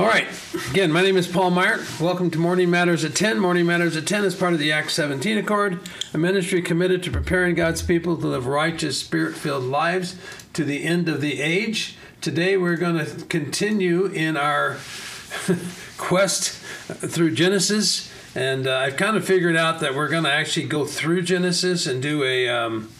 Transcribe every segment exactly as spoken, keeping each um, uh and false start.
All right. Again, my name is Paul Meyer. Welcome to Morning Matters at ten. Morning Matters at ten is part of the Acts seventeen Accord, a ministry committed to preparing God's people to live righteous, spirit-filled lives to the end of the age. Today we're going to continue in our quest through Genesis, and uh, I've kind of figured out that we're going to actually go through Genesis and do a, um,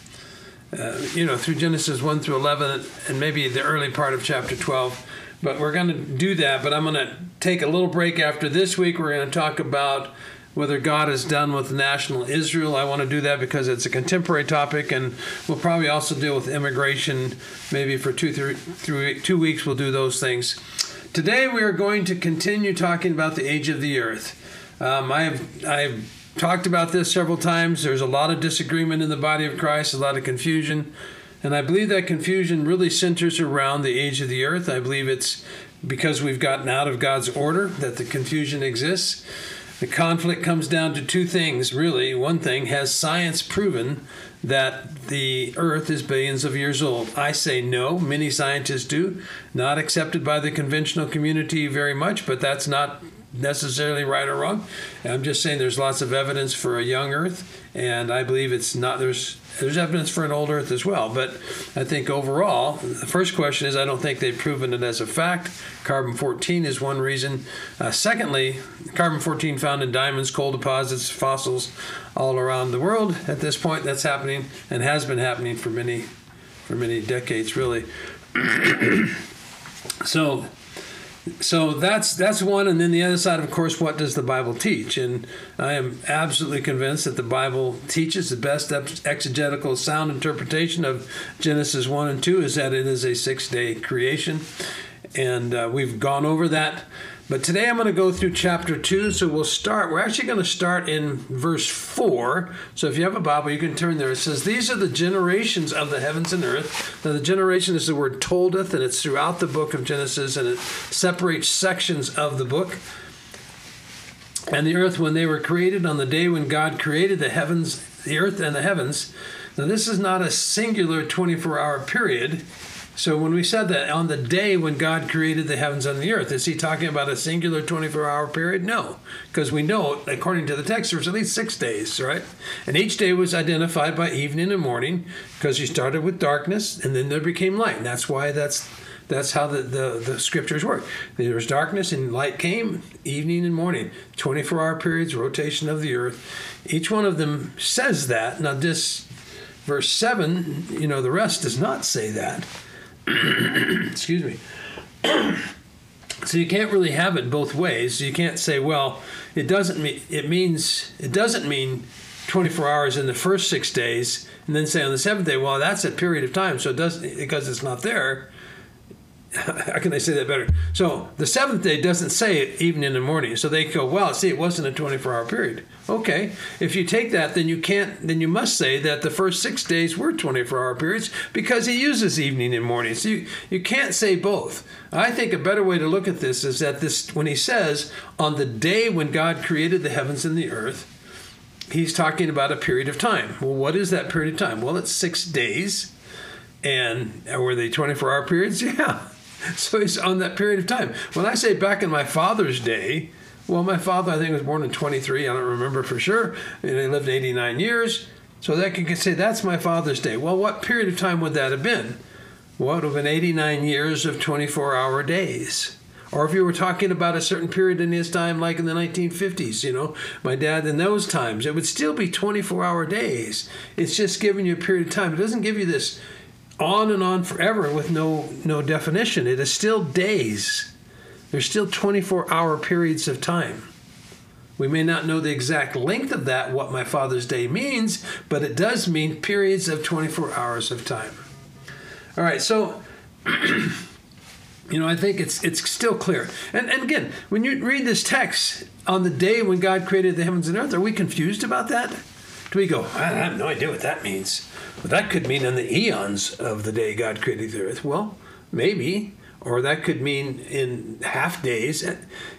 uh, you know, through Genesis one through eleven and maybe the early part of chapter twelve. But we're going to do that, but I'm going to take a little break after this week. We're going to talk about whether God is done with national Israel. I want to do that because it's a contemporary topic, and we'll probably also deal with immigration. Maybe for two, three, three, two weeks we'll do those things. Today we are going to continue talking about the age of the earth. Um, I have, I have talked about this several times. There's a lot of disagreement in the body of Christ, a lot of confusion. And I believe that confusion really centers around the age of the earth. I believe it's because we've gotten out of God's order that the confusion exists. The conflict comes down to two things, really. One thing, has science proven that the earth is billions of years old? I say no. Many scientists do. Not accepted by the conventional community very much, but that's not necessarily right or wrong. I'm just saying there's lots of evidence for a young earth, and I believe it's not there's there's evidence for an old earth as well. But I think overall, the first question is I don't think they've proven it as a fact. Carbon fourteen is one reason. Uh, secondly, carbon fourteen found in diamonds, coal deposits, fossils all around the world at this point. That's happening and has been happening for many for many decades, really. so So that's that's one, and then the other side, of course, what does the Bible teach? And I am absolutely convinced that the Bible teaches the best exegetical sound interpretation of Genesis one and two is that it is a six-day creation, and uh, we've gone over that. But today I'm going to go through chapter two, so we'll start. We're actually going to start in verse four. So if you have a Bible, you can turn there. It says, "These are the generations of the heavens and earth." Now the generation is the word toldeth, and it's throughout the book of Genesis, and it separates sections of the book. "And the earth when they were created, on the day when God created the heavens, the earth and the heavens." Now this is not a singular twenty-four hour period. So when we said that, on the day when God created the heavens and the earth, is he talking about a singular twenty-four hour period? No, because we know, according to the text, there was at least six days, right? And each day was identified by evening and morning, because you started with darkness, and then there became light. And that's why that's that's how the, the, the scriptures work. There was darkness, and light came, evening and morning. twenty-four hour periods, rotation of the earth. Each one of them says that. Now, this verse seven, you know, the rest does not say that. Excuse me. So you can't really have it both ways. You can't say, well, it doesn't mean it means it doesn't mean twenty-four hours in the first six days, and then say on the seventh day, well, that's a period of time, so it doesn't, because it's not there. How can they say that better? So the seventh day doesn't say evening and the morning. So they go, well, see, it wasn't a twenty-four hour period. Okay. If you take that, then you can't, then you must say that the first six days were twenty-four hour periods, because he uses evening and morning. So you, you can't say both. I think a better way to look at this is that this, when he says on the day when God created the heavens and the earth, he's talking about a period of time. Well, what is that period of time? Well, it's six days. And were they twenty-four hour periods? Yeah. So he's on that period of time. When I say back in my father's day, well, my father, I think, was born in twenty-three. I don't remember for sure. And he lived eighty-nine years. So that can say that's my father's day. Well, what period of time would that have been? Well, it would have been eighty-nine years of twenty-four hour days. Or if you were talking about a certain period in his time, like in the nineteen fifties, you know, my dad in those times, it would still be twenty-four hour days. It's just giving you a period of time. It doesn't give you this on and on forever with no no definition. It is still days. There's still twenty-four hour periods of time. We may not know the exact length of that, what my father's day means, but it does mean periods of twenty-four hours of time. All right, so you know, I think it's it's still clear. And, and again, when you read this text, on the day when God created the heavens and earth, are we confused about that? Do we go, I have no idea what that means? Well, that could mean in the eons of the day God created the earth. Well, maybe. Or that could mean in half days.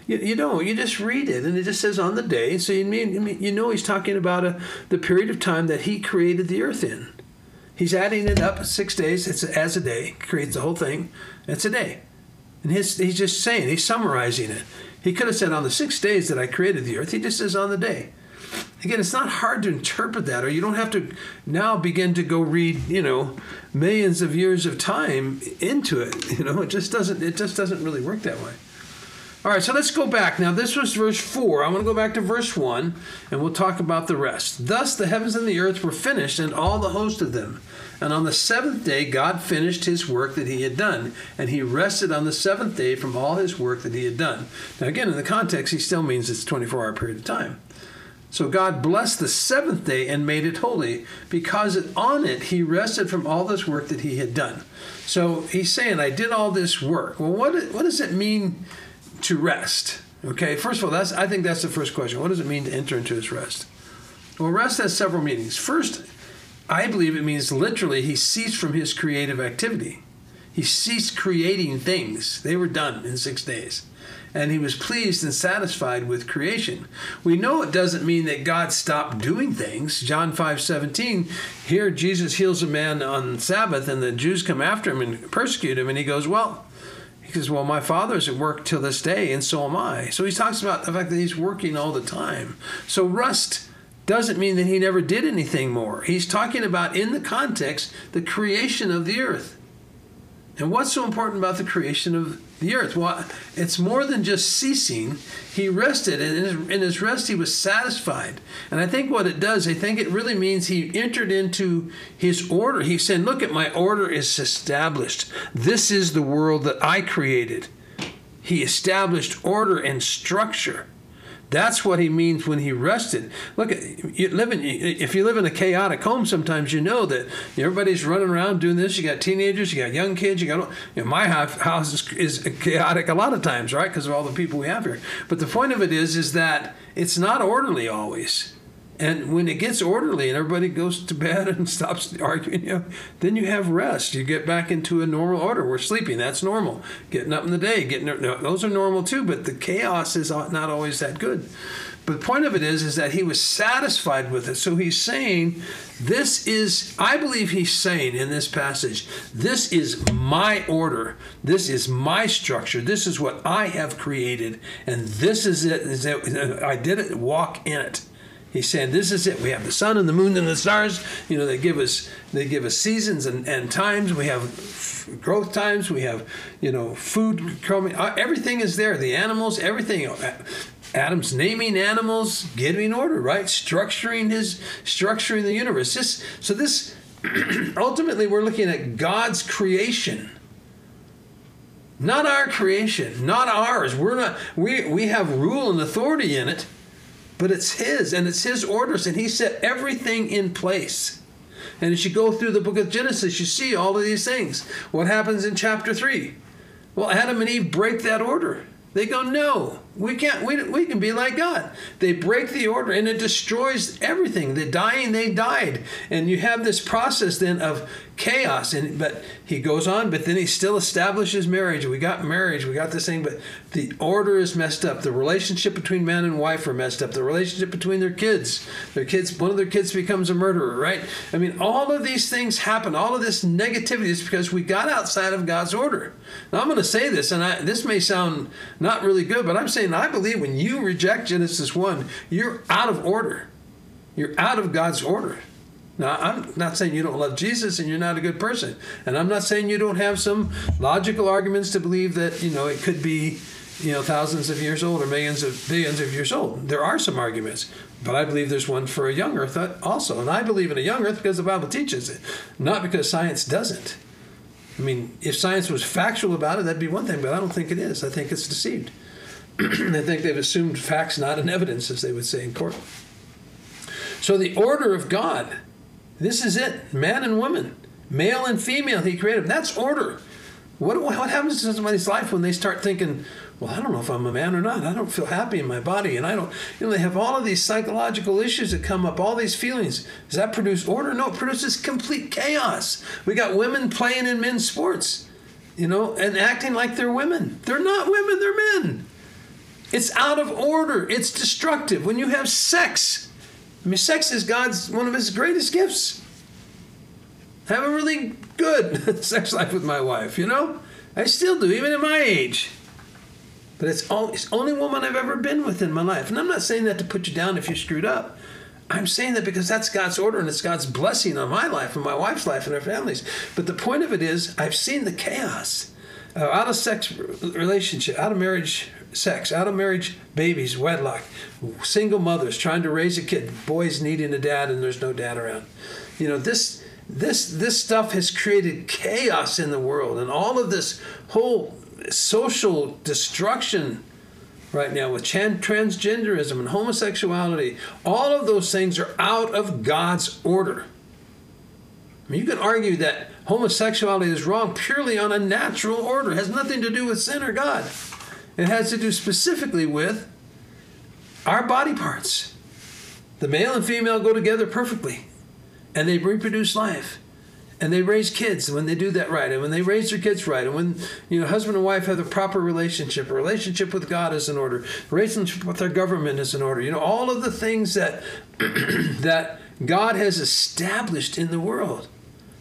You, you know, you just read it, and it just says on the day. So you mean, you know he's talking about a, the period of time that he created the earth in. He's adding it up six days. It's as a day. Creates the whole thing. It's a day. And his, he's just saying, he's summarizing it. He could have said, on the six days that I created the earth. He just says, on the day. Again, it's not hard to interpret that, or you don't have to now begin to go read, you know, millions of years of time into it. You know, it just doesn't, it just doesn't really work that way. All right, so let's go back. Now, this was verse four. I want to go back to verse one, and we'll talk about the rest. Thus the heavens and the earth were finished, and all the host of them. And on the seventh day God finished his work that he had done, and he rested on the seventh day from all his work that he had done. Now, again, in the context, he still means it's a twenty-four hour period of time. So God blessed the seventh day and made it holy, because on it he rested from all this work that he had done. So he's saying, I did all this work. Well, what, what does it mean to rest? Okay, first of all, that's, I think that's the first question. What does it mean to enter into his rest? Well, rest has several meanings. First, I believe it means literally he ceased from his creative activity. He ceased creating things. They were done in six days. And he was pleased and satisfied with creation. We know it doesn't mean that God stopped doing things. John five seventeen, here Jesus heals a man on Sabbath, and the Jews come after him and persecute him, and he goes, well, He says, well, my Father is at work till this day, and so am I. So he talks about the fact that he's working all the time. So rest doesn't mean that he never did anything more. He's talking about, in the context, the creation of the earth. And what's so important about the creation of the earth? Well, it's more than just ceasing. He rested, and in his, in his rest he was satisfied. And I think what it does, I think it really means he entered into his order. He said, look, at my order is established. This is the world that I created. He established order and structure. That's what he means when he rested. Look, you live in, if you live in a chaotic home, sometimes you know that everybody's running around doing this. You got teenagers, you got young kids, you got, you know, my house is, is chaotic a lot of times, right? Because of all the people we have here. But the point of it is, is that it's not orderly always. And when it gets orderly and everybody goes to bed and stops arguing, you know, then you have rest. You get back into a normal order. We're sleeping. That's normal. Getting up in the day. getting no, Those are normal too, but the chaos is not always that good. But the point of it is, is that he was satisfied with it. So he's saying, this is, I believe he's saying in this passage, this is my order. This is my structure. This is what I have created. And this is it. Is it I did it. Walk in it. He's saying, this is it. We have the sun and the moon and the stars. You know, they give us they give us seasons and, and times. We have growth times. We have, you know, food coming. Everything is there. The animals, everything. Adam's naming animals, giving order, right? Structuring his structuring the universe. This, so this, ultimately, we're looking at God's creation. Not our creation. Not ours. We're not. We we have rule and authority in it. But it's his, and it's his orders, and he set everything in place. And as you go through the book of Genesis, you see all of these things. What happens in chapter three? Well, Adam and Eve break that order. They go, no, we can't. We, we can be like God. They break the order, and it destroys everything. The dying, they died. And you have this process then of chaos. And But he goes on, but then he still establishes marriage. We got marriage. We got this thing. But the order is messed up. The relationship between man and wife are messed up. The relationship between their kids. Their kids, one of their kids becomes a murderer, right? I mean, all of these things happen. All of this negativity is because we got outside of God's order. Now, I'm going to say this, and I, this may sound not really good, but I'm saying I believe when you reject Genesis one, you're out of order. You're out of God's order. Now, I'm not saying you don't love Jesus and you're not a good person. And I'm not saying you don't have some logical arguments to believe that, you know, it could be, you know, thousands of years old or millions of billions of years old. There are some arguments. But I believe there's one for a young earth also. And I believe in a young earth because the Bible teaches it, not because science doesn't. I mean, if science was factual about it, that'd be one thing, but I don't think it is. I think it's deceived. I think they've assumed facts, not in evidence, as they would say in court. So the order of God, this is it, man and woman, male and female, he created. That's order. What, what happens to somebody's life when they start thinking, well, I don't know if I'm a man or not. I don't feel happy in my body. And I don't, you know, they have all of these psychological issues that come up, all these feelings. Does that produce order? No, it produces complete chaos. We got women playing in men's sports, you know, and acting like they're women. They're not women, they're men. It's out of order. It's destructive. When you have sex, I mean, sex is God's, one of his greatest gifts. Have a really good sex life with my wife, you know? I still do, even at my age. But it's, all, it's the only woman I've ever been with in my life. And I'm not saying that to put you down if you're screwed up. I'm saying that because that's God's order and it's God's blessing on my life and my wife's life and our families. But the point of it is, I've seen the chaos. Uh, out of sex relationship, out of marriage sex, out of marriage babies, wedlock, single mothers trying to raise a kid, boys needing a dad and there's no dad around. You know, this this this stuff has created chaos in the world, and all of this whole social destruction right now with transgenderism and homosexuality, all of those things are out of God's order. I mean, you can argue that homosexuality is wrong purely on a natural order. It has nothing to do with sin or God. It has to do specifically with our body parts. The male and female go together perfectly, and they reproduce life. And they raise kids when they do that right, and when they raise their kids right, and when, you know, husband and wife have a proper relationship, a relationship with God is in order, a relationship with their government is in order. You know, all of the things that that God has established in the world.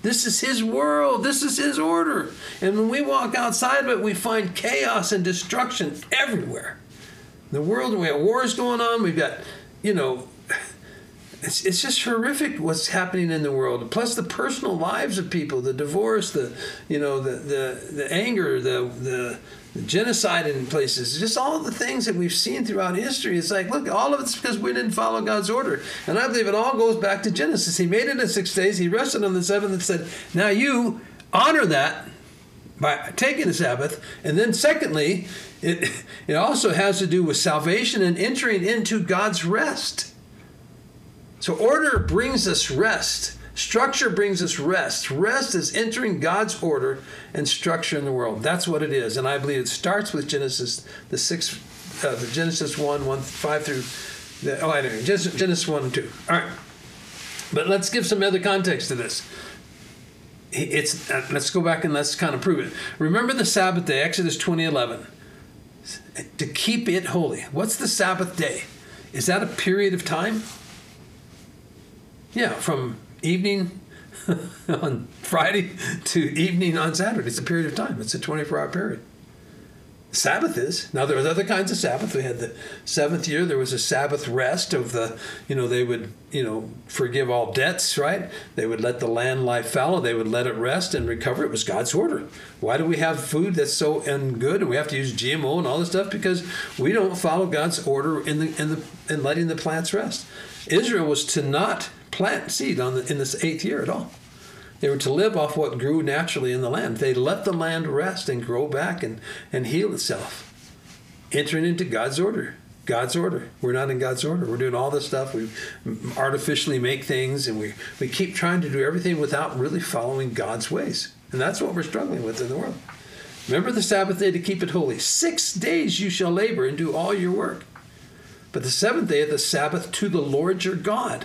This is His world. This is His order. And when we walk outside of it, we find chaos and destruction everywhere. The world, we have wars going on. We've got, you know, It's, it's just horrific what's happening in the world. Plus the personal lives of people, the divorce, the you know, the the, the anger, the, the the genocide in places, just all the things that we've seen throughout history. It's like, look, all of it's because we didn't follow God's order. And I believe it all goes back to Genesis. He made it in six days. He rested on the seventh and said, now you honor that by taking the Sabbath. And then secondly, it it also has to do with salvation and entering into God's rest. So order brings us rest. Structure brings us rest. Rest is entering God's order and structure in the world. That's what it is. And I believe it starts with Genesis, the six, uh, the Genesis one, one, five through, the, oh, anyway, Genesis, Genesis one and two. All right. But let's give some other context to this. It's uh, let's go back and let's kind of prove it. Remember the Sabbath day, Exodus twenty, eleven. To keep it holy. What's the Sabbath day? Is that a period of time? Yeah, from evening on Friday to evening on Saturday. It's a period of time. It's a twenty-four hour period. Sabbath is. Now, there was other kinds of Sabbath. We had the seventh year. There was a Sabbath rest of the, you know, they would, you know, forgive all debts, right? They would let the land lie fallow. They would let it rest and recover. It was God's order. Why do we have food that's so ungood and we have to use G M O and all this stuff? Because we don't follow God's order in the in the in letting the plants rest. Israel was to not plant seed on the, in this eighth year at all. They were to live off what grew naturally in the land. They let the land rest and grow back and, and heal itself. Entering into God's order. God's order. We're not in God's order. We're doing all this stuff. We artificially make things, and we, we keep trying to do everything without really following God's ways. And that's what we're struggling with in the world. Remember the Sabbath day to keep it holy. Six days you shall labor and do all your work. But the seventh day of the Sabbath to the Lord your God.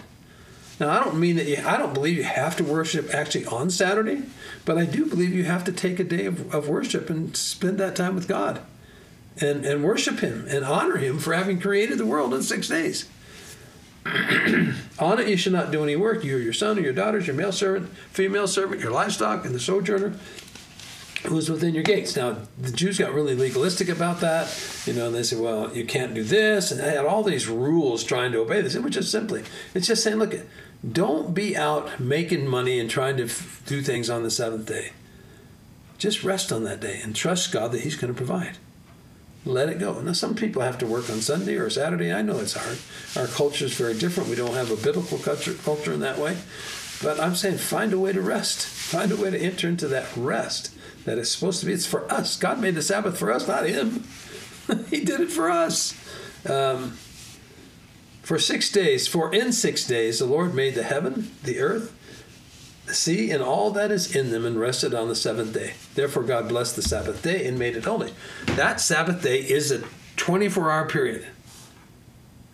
Now, I don't mean that you, I don't believe you have to worship actually on Saturday, but I do believe you have to take a day of, of worship and spend that time with God and, and worship Him and honor Him for having created the world in six days. On it you shall not do any work, you or your son or your daughters, your male servant, female servant, your livestock, and the sojourner who is within your gates. Now, the Jews got really legalistic about that. You know, and they said, well, you can't do this. And they had all these rules trying to obey this. It was just simply, it's just saying, look, don't be out making money and trying to f- do things on the seventh day. Just rest on that day and trust God that He's going to provide. Let it go. Now, some people have to work on Sunday or Saturday. I know it's hard. Our culture is very different. We don't have a biblical culture, culture in that way. But I'm saying find a way to rest. Find a way to enter into that rest that it's supposed to be. It's for us. God made the Sabbath for us, not Him. He did it for us. Um, for six days, for in six days, the Lord made the heaven, the earth, the sea, and all that is in them, and rested on the seventh day. Therefore, God blessed the Sabbath day and made it holy. That Sabbath day is a twenty-four hour period.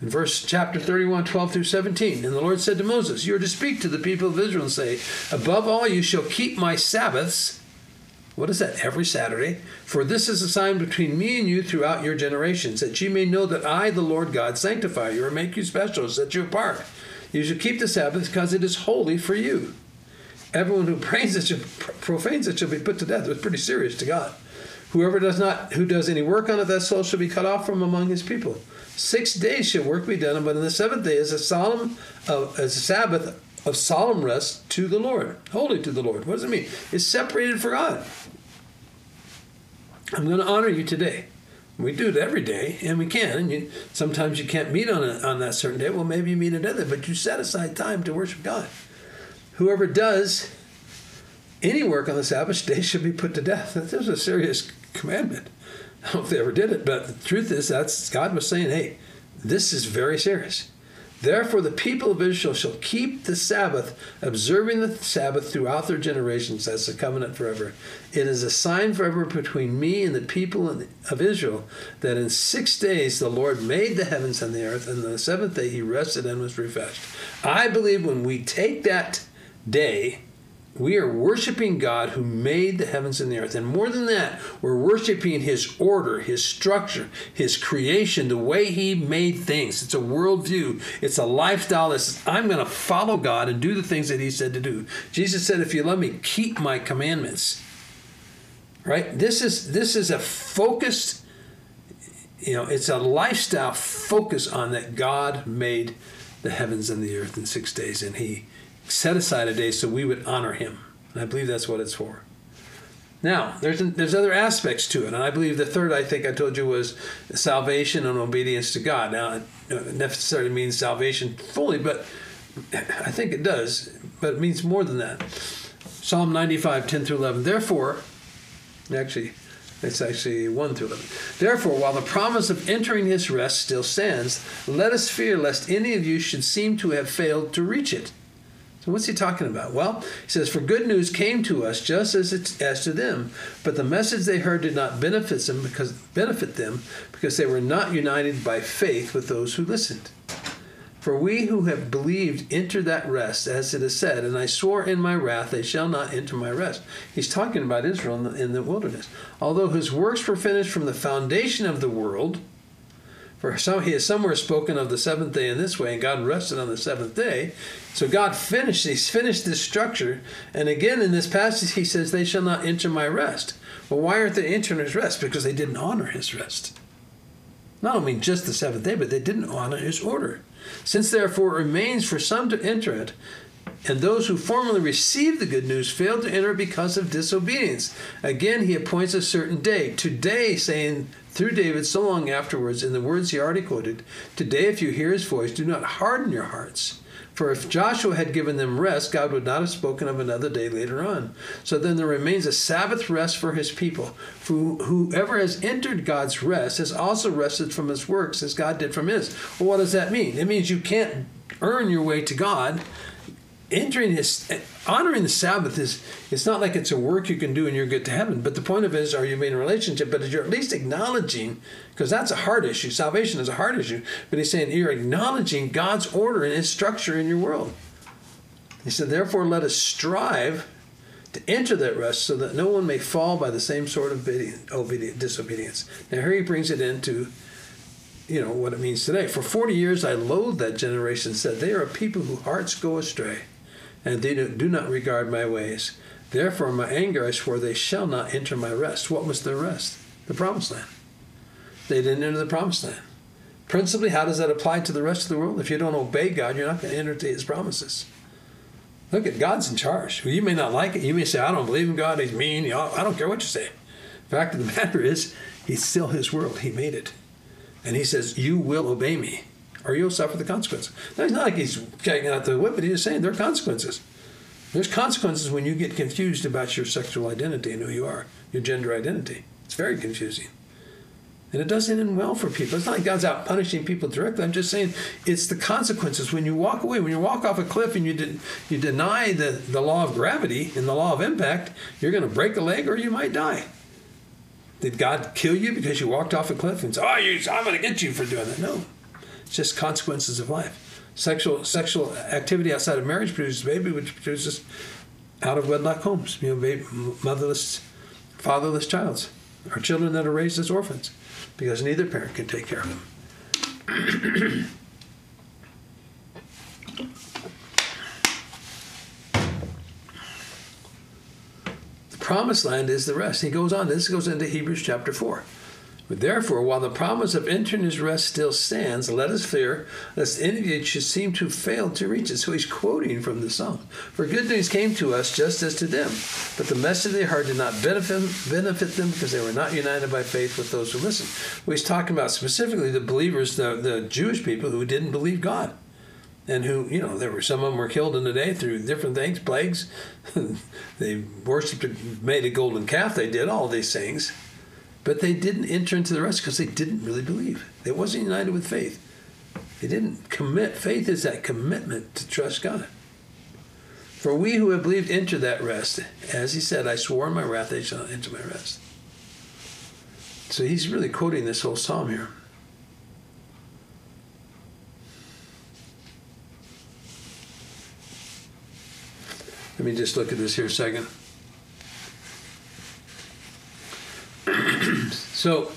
In verse chapter thirty-one, twelve through seventeen, and the Lord said to Moses, you are to speak to the people of Israel and say, above all, you shall keep my Sabbaths. What is that? Every Saturday. For this is a sign between me and you throughout your generations, that you may know that I, the Lord God, sanctify you or make you special, set you apart. You shall keep the Sabbath because it is holy for you. Everyone who profanes it shall be put to death. It was pretty serious to God. Whoever does not, who does any work on a vessel shall be cut off from among his people. Six days shall work be done, but on the seventh day is a solemn, uh, is a Sabbath of solemn rest to the Lord, holy to the Lord. What does it mean? It's separated for God. I'm going to honor you today. We do it every day, and we can. And you, sometimes you can't meet on a, on that certain day. Well, maybe you meet another, but you set aside time to worship God. Whoever does any work on the Sabbath day should be put to death. That was a serious commandment. I don't know if they ever did it, but the truth is that's God was saying, hey, this is very serious. Therefore, the people of Israel shall keep the Sabbath, observing the Sabbath throughout their generations as a covenant forever. It is a sign forever between me and the people of Israel that in six days the Lord made the heavens and the earth, and on the seventh day he rested and was refreshed. I believe when we take that day, we are worshiping God who made the heavens and the earth. And more than that, we're worshiping his order, his structure, his creation, the way he made things. It's a worldview. It's a lifestyle that says, I'm going to follow God and do the things that he said to do. Jesus said, if you love me, keep my commandments. Right? This is, this is a focused, you know, it's a lifestyle focus on that God made the heavens and the earth in six days. And he set aside a day so we would honor him. And I believe that's what it's for. Now, there's there's other aspects to it. And I believe the third, I think I told you, was salvation and obedience to God. Now, it doesn't necessarily means salvation fully, but I think it does. But it means more than that. Psalm ninety-five, ten through eleven. Therefore, actually, it's actually one through eleven. Therefore, while the promise of entering his rest still stands, let us fear lest any of you should seem to have failed to reach it. So what's he talking about? Well, he says, for good news came to us just as it, as to them, but the message they heard did not benefit them because benefit them because they were not united by faith with those who listened. For we who have believed enter that rest, as it is said, and I swore in my wrath, they shall not enter my rest. He's talking about Israel in the, in the wilderness. Although his works were finished from the foundation of the world, for some, he has somewhere spoken of the seventh day in this way, and God rested on the seventh day. So God finished, he's finished this structure. And again, in this passage, he says, they shall not enter my rest. Well, why aren't they entering his rest? Because they didn't honor his rest. Not only just the seventh day, but they didn't honor his order. Since therefore it remains for some to enter it, and those who formerly received the good news failed to enter because of disobedience. Again, he appoints a certain day. Today, saying through David so long afterwards, in the words he already quoted, today if you hear his voice, do not harden your hearts. For if Joshua had given them rest, God would not have spoken of another day later on. So then there remains a Sabbath rest for his people. For whoever has entered God's rest has also rested from his works as God did from his. Well, what does that mean? It means you can't earn your way to God. Entering his, honoring the Sabbath is, it's not like it's a work you can do and you're good to heaven. But the point of it is, are you in a relationship? But you're at least acknowledging, because that's a heart issue. Salvation is a heart issue. But he's saying you're acknowledging God's order and his structure in your world. He said, therefore, let us strive to enter that rest so that no one may fall by the same sort of disobedience. Now here he brings it into, you know, what it means today. For forty years, I loathed that generation, said they are a people whose hearts go astray, and they do not regard my ways. Therefore, in my anger I swore, they shall not enter my rest. What was their rest? The promised land. They didn't enter the promised land. Principally, how does that apply to the rest of the world? If you don't obey God, you're not going to enter to his promises. Look at God's in charge. You may not like it. You may say, I don't believe in God. He's mean. I don't care what you say. The fact of the matter is, he's still his world. He made it. And he says, you will obey me, or you'll suffer the consequences. Now, it's not like he's taking out the whip, but he's just saying there are consequences. There's consequences when you get confused about your sexual identity and who you are, your gender identity. It's very confusing. And it doesn't end well for people. It's not like God's out punishing people directly. I'm just saying it's the consequences when you walk away, when you walk off a cliff and you de- you deny the, the law of gravity and the law of impact, you're going to break a leg or you might die. Did God kill you because you walked off a cliff and said, oh, you, I'm going to get you for doing that? No. It's just consequences of life. Sexual sexual activity outside of marriage produces baby, which produces out-of-wedlock homes, you know, baby, motherless, fatherless childs, or children that are raised as orphans, because neither parent can take care of them. The promised land is the rest. He goes on, this goes into Hebrews chapter four. Therefore, while the promise of entering his rest still stands, let us fear lest any of you should seem to fail to reach it. So he's quoting from the psalm. For good news came to us just as to them, but the message they heard did not benefit them because they were not united by faith with those who listened. Well, he's talking about specifically the believers, the, the Jewish people who didn't believe God. And who, you know, there were some of them were killed in the day through different things, plagues. They worshipped, made a golden calf. They did all these things. But they didn't enter into the rest because they didn't really believe. They wasn't united with faith. They didn't commit. Faith is that commitment to trust God. For we who have believed enter that rest. As he said, I swore in my wrath, they shall not enter my rest. So he's really quoting this whole psalm here. Let me just look at this here a second. So,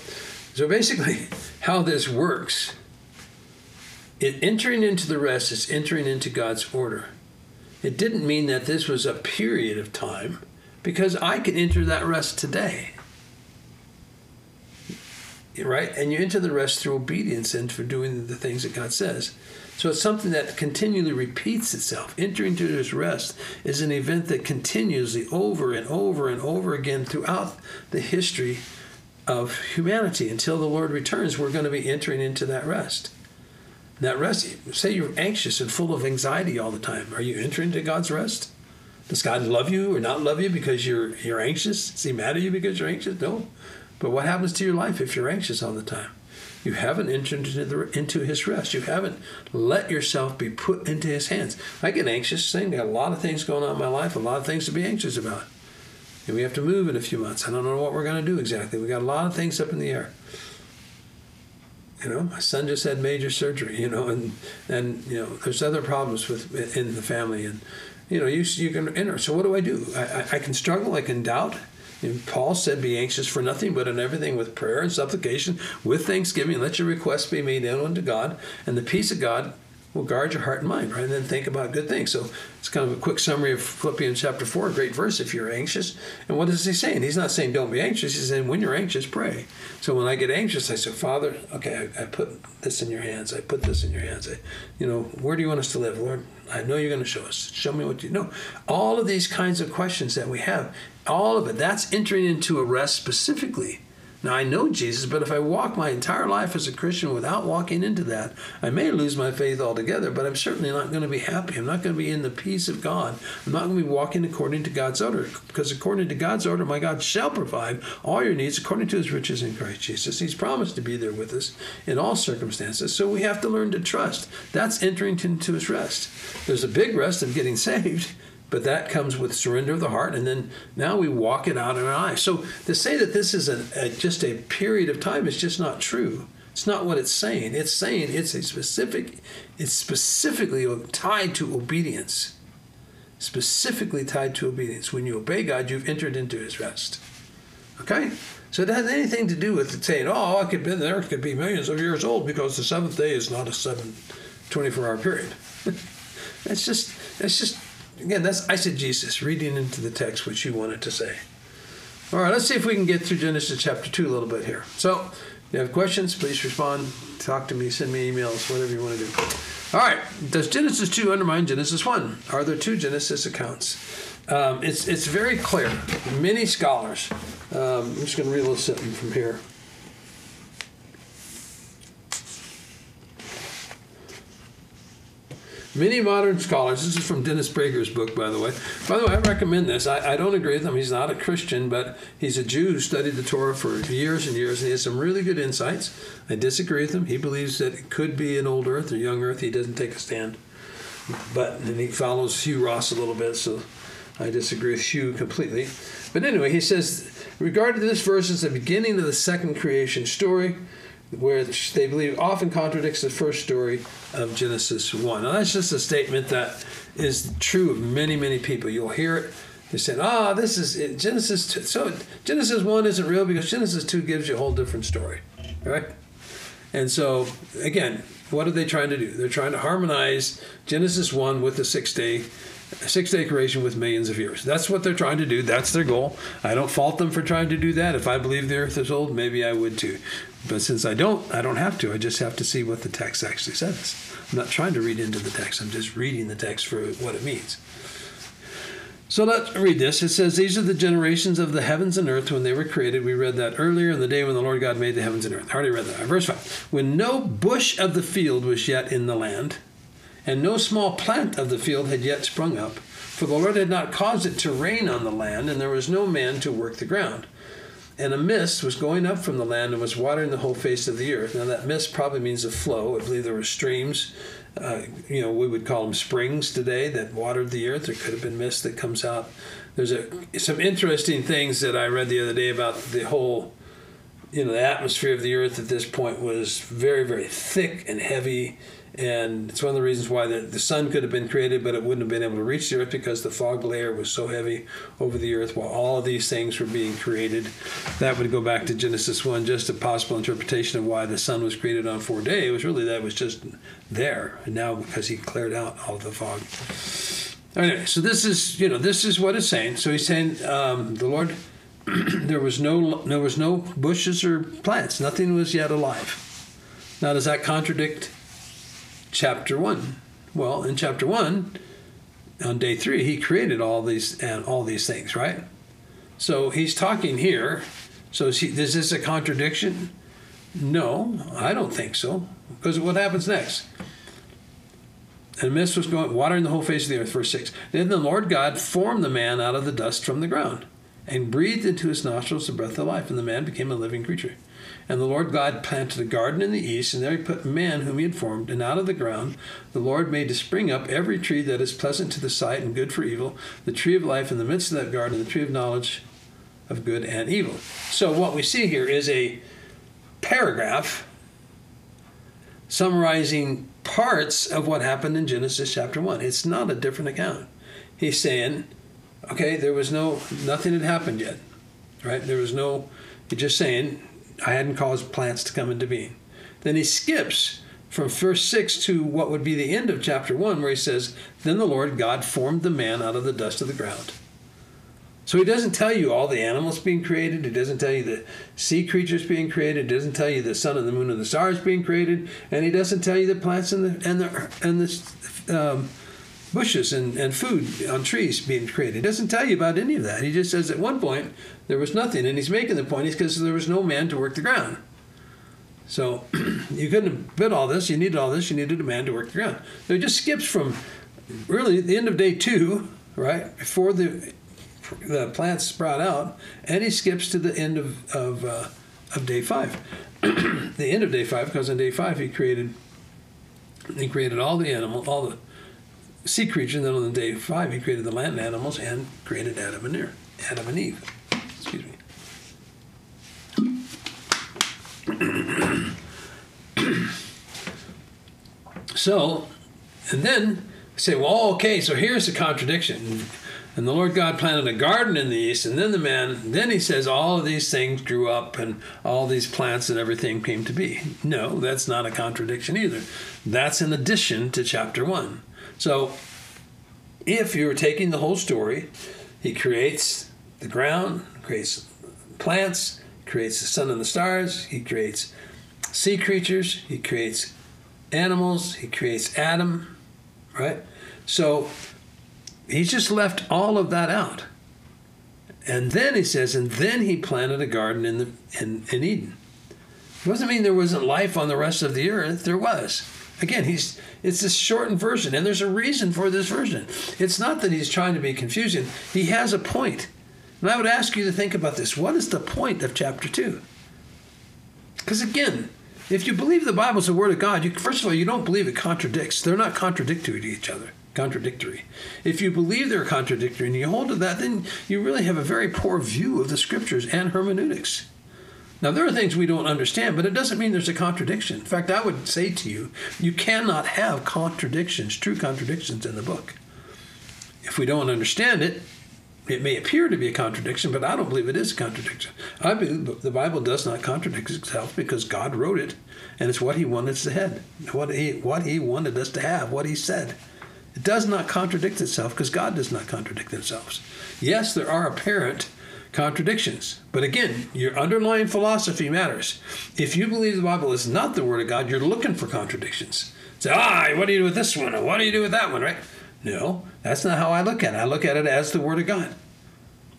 so basically, how this works, it entering into the rest is entering into God's order. It didn't mean that this was a period of time, because I could enter that rest today, right? And you enter the rest through obedience and for doing the things that God says. So it's something that continually repeats itself. Entering into his rest is an event that continuously over and over and over again throughout the history of humanity. Until the Lord returns, we're going to be entering into that rest. That rest, say you're anxious and full of anxiety all the time. Are you entering into God's rest? Does God love you or not love you because you're you're anxious? Is he mad at you because you're anxious? No. But what happens to your life if you're anxious all the time? You haven't entered into, the, into his rest. You haven't let yourself be put into his hands. I get anxious. I got a lot of things going on in my life, a lot of things to be anxious about. And we have to move in a few months. I don't know what we're going to do exactly. We got a lot of things up in the air. You know, my son just had major surgery, you know, and, and you know, there's other problems with in the family. And, you know, you, you can enter. So what do I do? I, I, I can struggle. I can doubt. And Paul said, be anxious for nothing, but in everything with prayer and supplication, with thanksgiving, let your requests be made known unto God, and the peace of God will guard your heart and mind, right? And then think about good things. So it's kind of a quick summary of Philippians chapter four, a great verse if you're anxious. And what is he saying? He's not saying don't be anxious. He's saying when you're anxious, pray. So when I get anxious, I say, Father, okay, I, I put this in your hands. I put this in your hands. I, you know, where do you want us to live, Lord? I know you're going to show us. Show me what you know. All of these kinds of questions that we have, all of it, that's entering into a rest specifically. Now, I know Jesus, but if I walk my entire life as a Christian without walking into that, I may lose my faith altogether, but I'm certainly not going to be happy. I'm not going to be in the peace of God. I'm not going to be walking according to God's order, because according to God's order, my God shall provide all your needs according to his riches in Christ Jesus. He's promised to be there with us in all circumstances, so we have to learn to trust. That's entering into his rest. There's a big rest of getting saved, but that comes with surrender of the heart, and then now we walk it out in our lives. So to say that this is a, a, just a period of time is just not true. It's not what it's saying. It's saying it's a specific, it's specifically tied to obedience. Specifically tied to obedience. When you obey God, you've entered into his rest. Okay? So it has anything to do with saying, oh, I could be, the earth could be millions of years old because the seventh day is not a seven twenty-four hour period. That's just, that's just, Again, that's eisegesis, reading into the text what you wanted to say. All right, let's see if we can get through Genesis chapter two a little bit here. So, if you have questions, please respond, talk to me, send me emails, whatever you want to do. All right, does Genesis two undermine Genesis one? Are there two Genesis accounts? Um, it's, it's very clear. Many scholars, um, I'm just going to read a little something from here. Many modern scholars, this is from Dennis Prager's book, by the way. By the way, I recommend this. I, I don't agree with him. He's not a Christian, but he's a Jew who studied the Torah for years and years, and he has some really good insights. I disagree with him. He believes that it could be an old earth or young earth. He doesn't take a stand. But then he follows Hugh Ross a little bit, so I disagree with Hugh completely. But anyway, he says, regarding this verse as the beginning of the second creation story, where they believe often contradicts the first story of Genesis one. Now, that's just a statement that is true of many, many people. You'll hear it. They say, ah, oh, this is it. Genesis two. So Genesis one isn't real because Genesis two gives you a whole different story, right? And so, again, what are they trying to do? They're trying to harmonize Genesis one with the sixth day six-day creation with millions of years. That's what they're trying to do. That's their goal. I don't fault them for trying to do that. If I believe the earth is old, maybe I would too. But since I don't, I don't have to. I just have to see what the text actually says. I'm not trying to read into the text. I'm just reading the text for what it means. So let's read this. It says, these are the generations of the heavens and earth when they were created. We read that earlier, in the day when the Lord God made the heavens and earth. I already read that. Verse five. When no bush of the field was yet in the land, and no small plant of the field had yet sprung up, for the Lord had not caused it to rain on the land, and there was no man to work the ground. And a mist was going up from the land and was watering the whole face of the earth. Now that mist probably means a flow. I believe there were streams, uh, you know, we would call them springs today, that watered the earth. There could have been mist that comes out. There's a, some interesting things that I read the other day about the whole, you know, the atmosphere of the earth at this point was very, very thick and heavy. And it's one of the reasons why the, the sun could have been created, but it wouldn't have been able to reach the earth because the fog layer was so heavy over the earth while all of these things were being created. That would go back to Genesis one, just a possible interpretation of why the sun was created on four days. It was really that it was just there. And now because he cleared out all of the fog. Anyway, so this is, you know, this is what it's saying. So he's saying um, the Lord, there was no there was no bushes or plants. Nothing was yet alive. Now does that contradict Chapter one. Well, in chapter one, on day three, he created all these and all these things, right? So he's talking here. So is, he, is this a contradiction? No, I don't think so. Because what happens next? And mist was going, watering the whole face of the earth, verse six. Then the Lord God formed the man out of the dust from the ground and breathed into his nostrils the breath of life, and the man became a living creature. And the Lord God planted a garden in the east, and there he put man whom he had formed. And out of the ground the Lord made to spring up every tree that is pleasant to the sight and good for evil, the tree of life in the midst of that garden, the tree of knowledge of good and evil. So what we see here is a paragraph summarizing parts of what happened in Genesis chapter one. It's not a different account. He's saying, okay, there was no, nothing had happened yet, right? There was no, he's just saying, I hadn't caused plants to come into being. Then he skips from verse six to what would be the end of chapter one, where he says, then the Lord God formed the man out of the dust of the ground. So he doesn't tell you all the animals being created. He doesn't tell you the sea creatures being created. He doesn't tell you the sun and the moon and the stars being created. And he doesn't tell you the plants and the, and the, and the um, bushes and, and food on trees being created. He doesn't tell you about any of that. He just says at one point there was nothing, and he's making the point is because there was no man to work the ground. So you couldn't have built all this, you needed all this, you needed a man to work the ground. So it just skips from really the end of day two, right, before the the plants sprout out, and he skips to the end of, of, uh, of day five. The end of day five, because on day five he created he created all the animals, all the sea creature, and then on day five he created the land animals and created Adam and Eve. Adam and Eve. Excuse me. So, and then say, well, okay, so here's the contradiction. And the Lord God planted a garden in the east, and then the man, then he says all of these things grew up and all these plants and everything came to be. No, that's not a contradiction either. That's an addition to chapter one. So, if you're taking the whole story, he creates the ground, creates plants, creates the sun and the stars, he creates sea creatures, he creates animals, he creates Adam, right? So, he's just left all of that out. And then he says, and then he planted a garden in, the, in, in Eden. It doesn't mean there wasn't life on the rest of the earth, there was. Again, he's it's this shortened version, and there's a reason for this version. It's not that he's trying to be confusing. He has a point. And I would ask you to think about this. What is the point of chapter two? Because again, if you believe the Bible is the Word of God, you, first of all, you don't believe it contradicts. They're not contradictory to each other. Contradictory. If you believe they're contradictory and you hold to that, then you really have a very poor view of the Scriptures and hermeneutics. Now, there are things we don't understand, but it doesn't mean there's a contradiction. In fact, I would say to you, you cannot have contradictions, true contradictions in the book. If we don't understand it, it may appear to be a contradiction, but I don't believe it is a contradiction. I believe the Bible does not contradict itself because God wrote it, and it's what he wanted us to have, what he, what he wanted us to have, what he said. It does not contradict itself because God does not contradict themselves. Yes, there are apparent contradictions. But again, your underlying philosophy matters. If you believe the Bible is not the Word of God, you're looking for contradictions. Say, ah, what do you do with this one? Or what do you do with that one, right? No, that's not how I look at it. I look at it as the Word of God.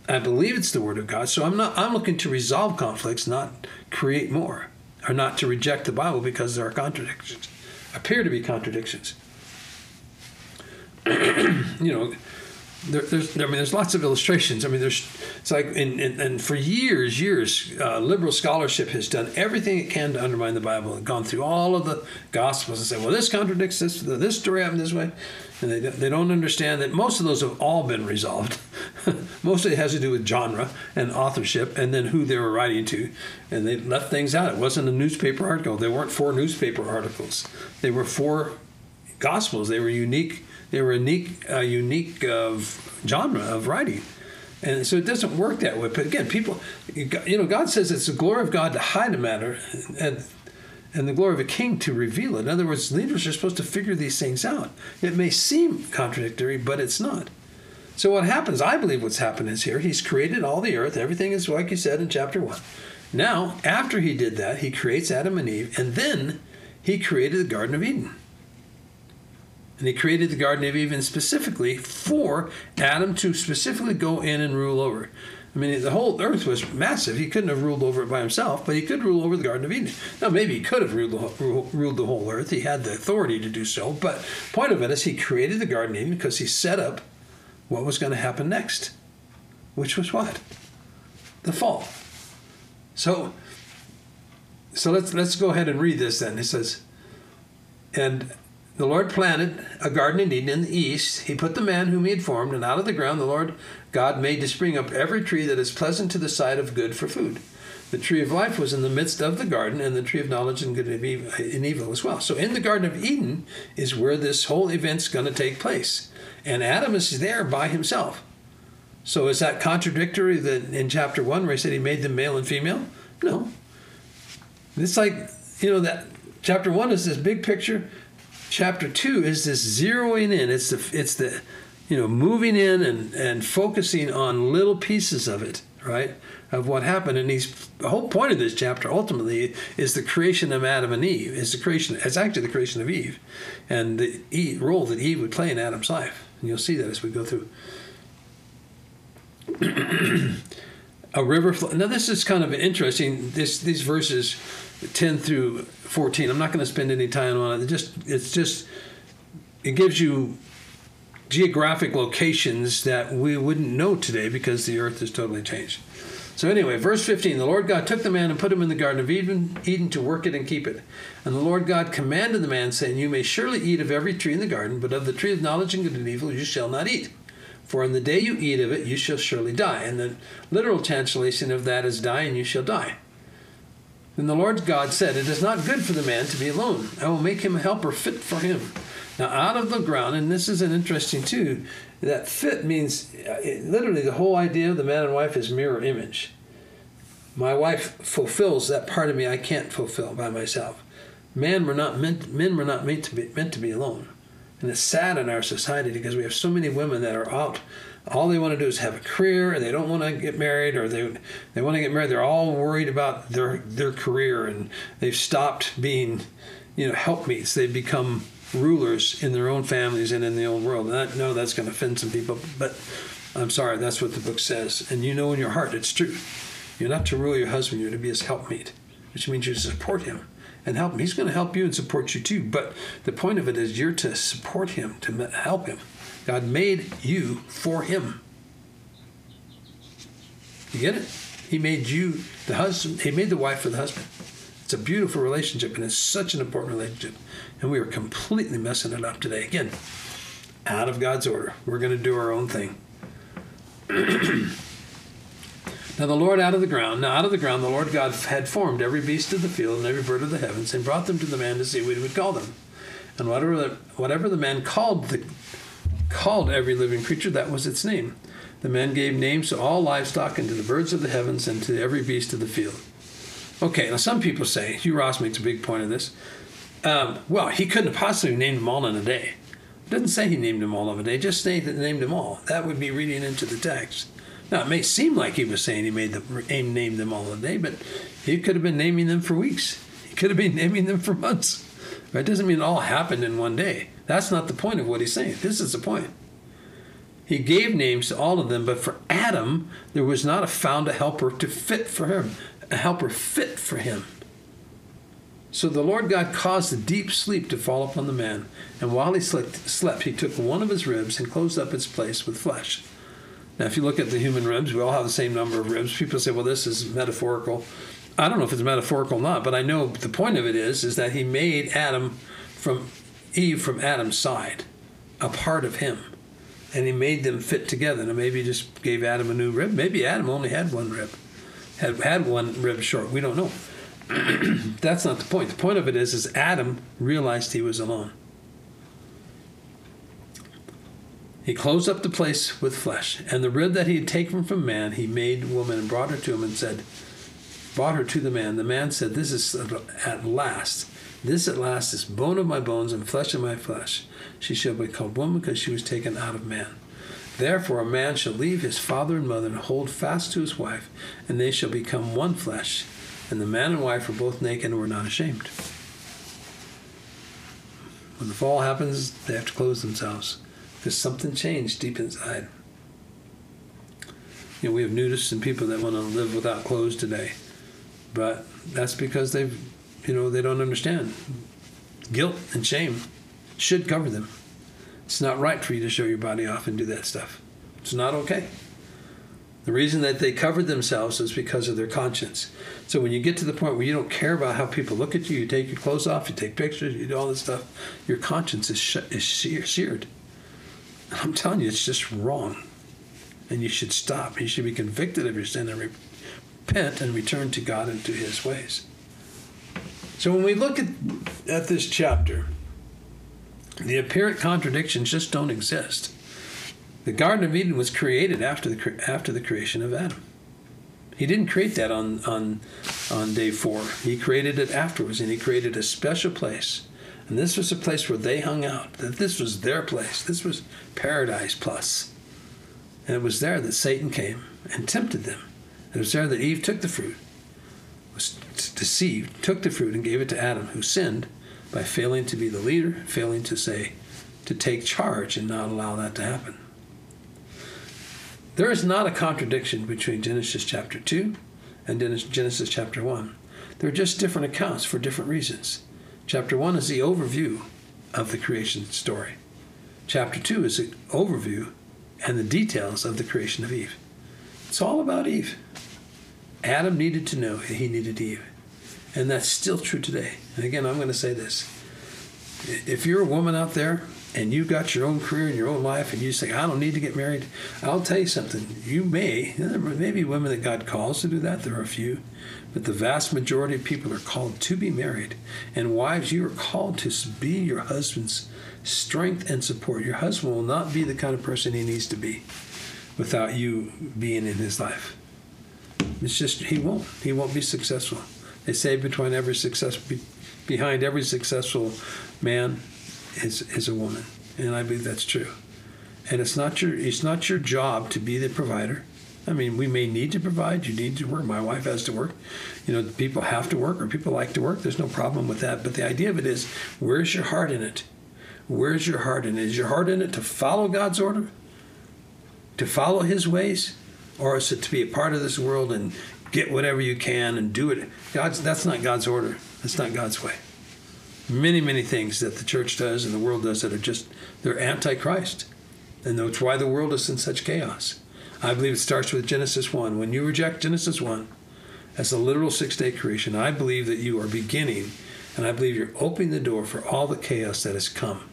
I believe it's the Word of God, so I'm not. I'm looking to resolve conflicts, not create more, or not to reject the Bible because there are contradictions, appear to be contradictions. You know, there, there's. I mean, there's lots of illustrations. I mean, there's. It's like, in, in, and for years, years, uh, liberal scholarship has done everything it can to undermine the Bible and gone through all of the Gospels and said, well, this contradicts this, this story happened this way. And they, they don't understand that most of those have all been resolved. Mostly it has to do with genre and authorship and then who they were writing to. And they left things out. It wasn't a newspaper article. There weren't four newspaper articles. They were four Gospels. They were unique. They were a unique, uh, unique uh, genre of writing. And so it doesn't work that way. But again, people, you know, God says it's the glory of God to hide a matter and and the glory of a king to reveal it. In other words, leaders are supposed to figure these things out. It may seem contradictory, but it's not. So what happens, I believe what's happened is here, he's created all the earth. Everything is like he said in chapter one. Now, after he did that, he creates Adam and Eve, and then he created the Garden of Eden. And he created the Garden of Eden specifically for Adam to specifically go in and rule over. I mean, the whole earth was massive. He couldn't have ruled over it by himself, but he could rule over the Garden of Eden. Now, maybe he could have ruled, ruled the whole earth. He had the authority to do so. But the point of it is he created the Garden of Eden because he set up what was going to happen next, which was what? The fall. So, so let's, let's go ahead and read this then. It says, and the Lord planted a garden in Eden in the east. He put the man whom he had formed, and out of the ground the Lord God made to spring up every tree that is pleasant to the sight of good for food. The tree of life was in the midst of the garden, and the tree of knowledge and good and evil as well. So in the Garden of Eden is where this whole event's going to take place. And Adam is there by himself. So is that contradictory that in chapter one where he said he made them male and female? No. It's like, you know, that chapter one is this big picture. Chapter two is this zeroing in. It's the it's the you know moving in and and focusing on little pieces of it, right? Of what happened. And he's, the whole point of this chapter ultimately is the creation of Adam and Eve. Is the creation. It's actually the creation of Eve, and the Eve, role that Eve would play in Adam's life. And you'll see that as we go through. A river. Flow. Now this is kind of interesting. This these verses. ten through fourteen. I'm not going to spend any time on it. It just, it's just, it gives you geographic locations that we wouldn't know today because the earth has totally changed. So anyway, verse fifteen, the Lord God took the man and put him in the Garden of Eden, Eden to work it and keep it. And the Lord God commanded the man, saying, you may surely eat of every tree in the garden, but of the tree of knowledge and good and evil you shall not eat. For in the day you eat of it, you shall surely die. And the literal translation of that is die and you shall die. Then the Lord God said, it is not good for the man to be alone. I will make him a helper fit for him. Now, out of the ground, and this is an interesting too, that fit means uh, it, literally the whole idea of the man and wife is mirror image. My wife fulfills that part of me I can't fulfill by myself. Men were not meant, men were not meant to be, meant to be alone. And it's sad in our society because we have so many women that are out. All they want to do is have a career, and they don't want to get married, or they they want to get married. They're all worried about their their career, and they've stopped being, you know, helpmates. They've become rulers in their own families and in the own world. And I know that's going to offend some people, but I'm sorry, that's what the book says. And you know in your heart it's true. You're not to rule your husband. You're to be his helpmate, which means you support him and help him. He's going to help you and support you too. But the point of it is you're to support him, to help him. God made you for him. You get it? He made you the husband. He made the wife for the husband. It's a beautiful relationship, and it's such an important relationship. And we are completely messing it up today. Again, out of God's order. We're going to do our own thing. Now the Lord out of the ground, now out of the ground the Lord God had formed every beast of the field and every bird of the heavens and brought them to the man to see what he would call them. And whatever the, whatever the man called the called every living creature, that was its name. The man gave names to all livestock and to the birds of the heavens and to every beast of the field. Okay, now some people say, Hugh Ross makes a big point of this, um, well, he couldn't have possibly named them all in a day. Doesn't say he named them all of it. They just say that he named them all. That would be reading into the text. Now, it may seem like he was saying he made them, named them all the day, but he could have been naming them for weeks. He could have been naming them for months. It doesn't mean it all happened in one day. That's not the point of what he's saying. This is the point. He gave names to all of them, but for Adam, there was not a found a helper to fit for him, a helper fit for him. So the Lord God caused a deep sleep to fall upon the man, and while he slept, he took one of his ribs and closed up its place with flesh. Now, if you look at the human ribs, we all have the same number of ribs. People say, well, this is metaphorical. I don't know if it's metaphorical or not, but I know the point of it is, is that he made Adam from Eve from Adam's side, a part of him, and he made them fit together. Now, maybe he just gave Adam a new rib. Maybe Adam only had one rib, had, had one rib short. We don't know. That's not the point. The point of it is, is Adam realized he was alone. He closed up the place with flesh, and the rib that he had taken from man, he made woman and brought her to him and said, brought her to the man. The man said, this is at last, this at last is bone of my bones and flesh of my flesh. She shall be called woman because she was taken out of man. Therefore a man shall leave his father and mother and hold fast to his wife, and they shall become one flesh. And the man and wife were both naked and were not ashamed. When the fall happens, they have to clothe themselves, because something changed deep inside. You know, we have nudists and people that want to live without clothes today, but that's because they've, you know, they don't understand. Guilt and shame should cover them. It's not right for you to show your body off and do that stuff. It's not okay. The reason that they covered themselves is because of their conscience. So when you get to the point where you don't care about how people look at you, you take your clothes off, you take pictures, you do all this stuff, your conscience is, sh- is shear- seared. I'm telling you, it's just wrong. And you should stop. You should be convicted of your sin and repent and return to God and to his ways. So when we look at, at this chapter, the apparent contradictions just don't exist. The Garden of Eden was created after the after the creation of Adam. He didn't create that on, on, on day four. He created it afterwards, and he created a special place. And this was a place where they hung out. That this was their place. This was paradise plus. And it was there that Satan came and tempted them. And it was there that Eve took the fruit, was deceived, took the fruit and gave it to Adam, who sinned by failing to be the leader, failing to say, to take charge and not allow that to happen. There is not a contradiction between Genesis chapter two and Genesis chapter one. They're just different accounts for different reasons. Chapter one is the overview of the creation story. Chapter two is the overview and the details of the creation of Eve. It's all about Eve. Adam needed to know that he needed Eve. And that's still true today. And again, I'm going to say this. If you're a woman out there and you've got your own career and your own life and you say, I don't need to get married, I'll tell you something. You may, there may be women that God calls to do that. There are a few. But the vast majority of people are called to be married. And wives, you are called to be your husband's strength and support. Your husband will not be the kind of person he needs to be without you being in his life. It's just, he won't. He won't be successful. They say between every success, behind every successful man is, is a woman. And I believe that's true. And it's not your, it's not your job to be the provider. I mean, we may need to provide. You need to work. My wife has to work. You know, people have to work or people like to work. There's no problem with that. But the idea of it is, where's your heart in it? Where's your heart in it? Is your heart in it to follow God's order? To follow his ways? Or is it to be a part of this world and get whatever you can and do it? God's, that's not God's order. That's not God's way. Many, many things that the church does and the world does that are just, they're anti-Christ. And that's why the world is in such chaos. I believe it starts with Genesis one. When you reject Genesis one as a literal six-day creation, I believe that you are beginning, and I believe you're opening the door for all the chaos that has come.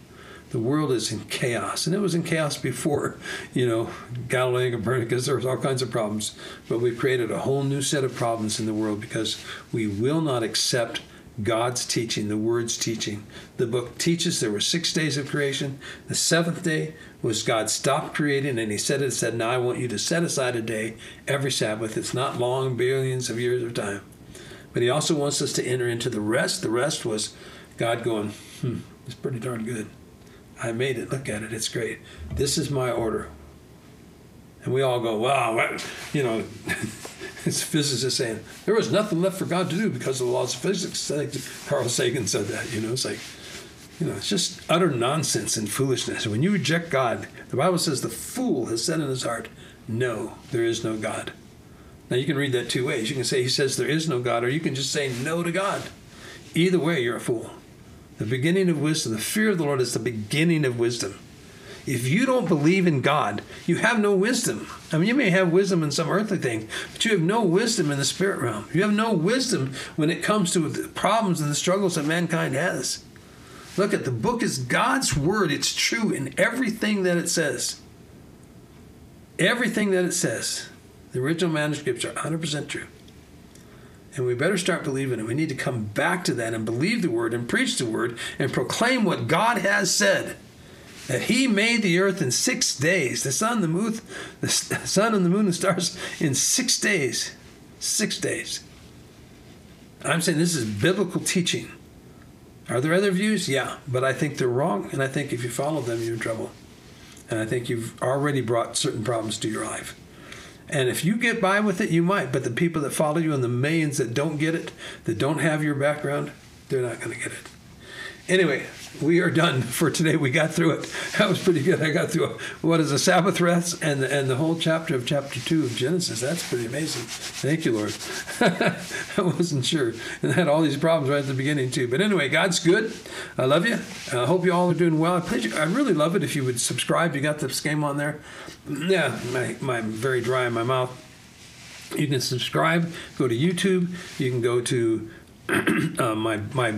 The world is in chaos, and it was in chaos before, you know, Galileo and Copernicus. There was all kinds of problems, but we've created a whole new set of problems in the world because we will not accept God's teaching, the Word's teaching. The book teaches there were six days of creation. The seventh day was God stopped creating, and he said it, said, now I want you to set aside a day every Sabbath. It's not long, billions of years of time. But he also wants us to enter into the rest. The rest was God going, hmm, it's pretty darn good. I made it, look at it, it's great. This is my order. And we all go, wow, what? You know, it's physicists saying, there was nothing left for God to do because of the laws of physics. I think Carl Sagan said that, you know, it's like, you know, it's just utter nonsense and foolishness. When you reject God, the Bible says the fool has said in his heart, no, there is no God. Now, you can read that two ways. You can say he says there is no God, or you can just say no to God. Either way, you're a fool. The beginning of wisdom, the fear of the Lord is the beginning of wisdom. If you don't believe in God, you have no wisdom. I mean, you may have wisdom in some earthly thing, but you have no wisdom in the spirit realm. You have no wisdom when it comes to the problems and the struggles that mankind has. Look at the book is God's word. It's true in everything that it says. Everything that it says. The original manuscripts are one hundred percent true. And we better start believing it. We need to come back to that and believe the word and preach the word and proclaim what God has said. That he made the earth in six days. The sun, the moon, the sun and the moon and stars in six days. Six days. I'm saying this is biblical teaching. Are there other views? Yeah, but I think they're wrong, and I think if you follow them, you're in trouble. And I think you've already brought certain problems to your life. And if you get by with it, you might, but the people that follow you and the millions that don't get it, that don't have your background, they're not going to get it. Anyway, we are done for today. We got through it. That was pretty good. I got through a, what is a Sabbath rest and the, and the whole chapter of chapter two of Genesis. That's pretty amazing. Thank you, Lord. I wasn't sure. And I had all these problems right at the beginning, too. But anyway, God's good. I love you. I hope you all are doing well. I you, I'd really love it if you would subscribe. You got the game on there. Yeah, my, my very dry in my mouth. You can subscribe. Go to YouTube. You can go to uh, my my. my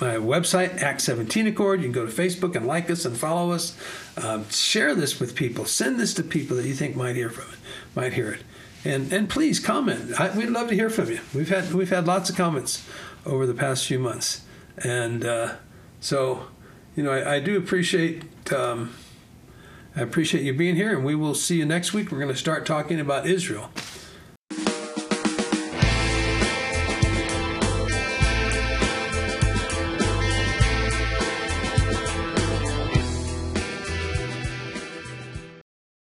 website, Acts seventeen Accord. You can go to Facebook and like us and follow us. Um, share this with people. Send this to people that you think might hear from it, might hear it. And and please comment. I, we'd love to hear from you. We've had we've had lots of comments over the past few months, and uh, so you know I, I do appreciate um, I appreciate you being here. And we will see you next week. We're going to start talking about Israel.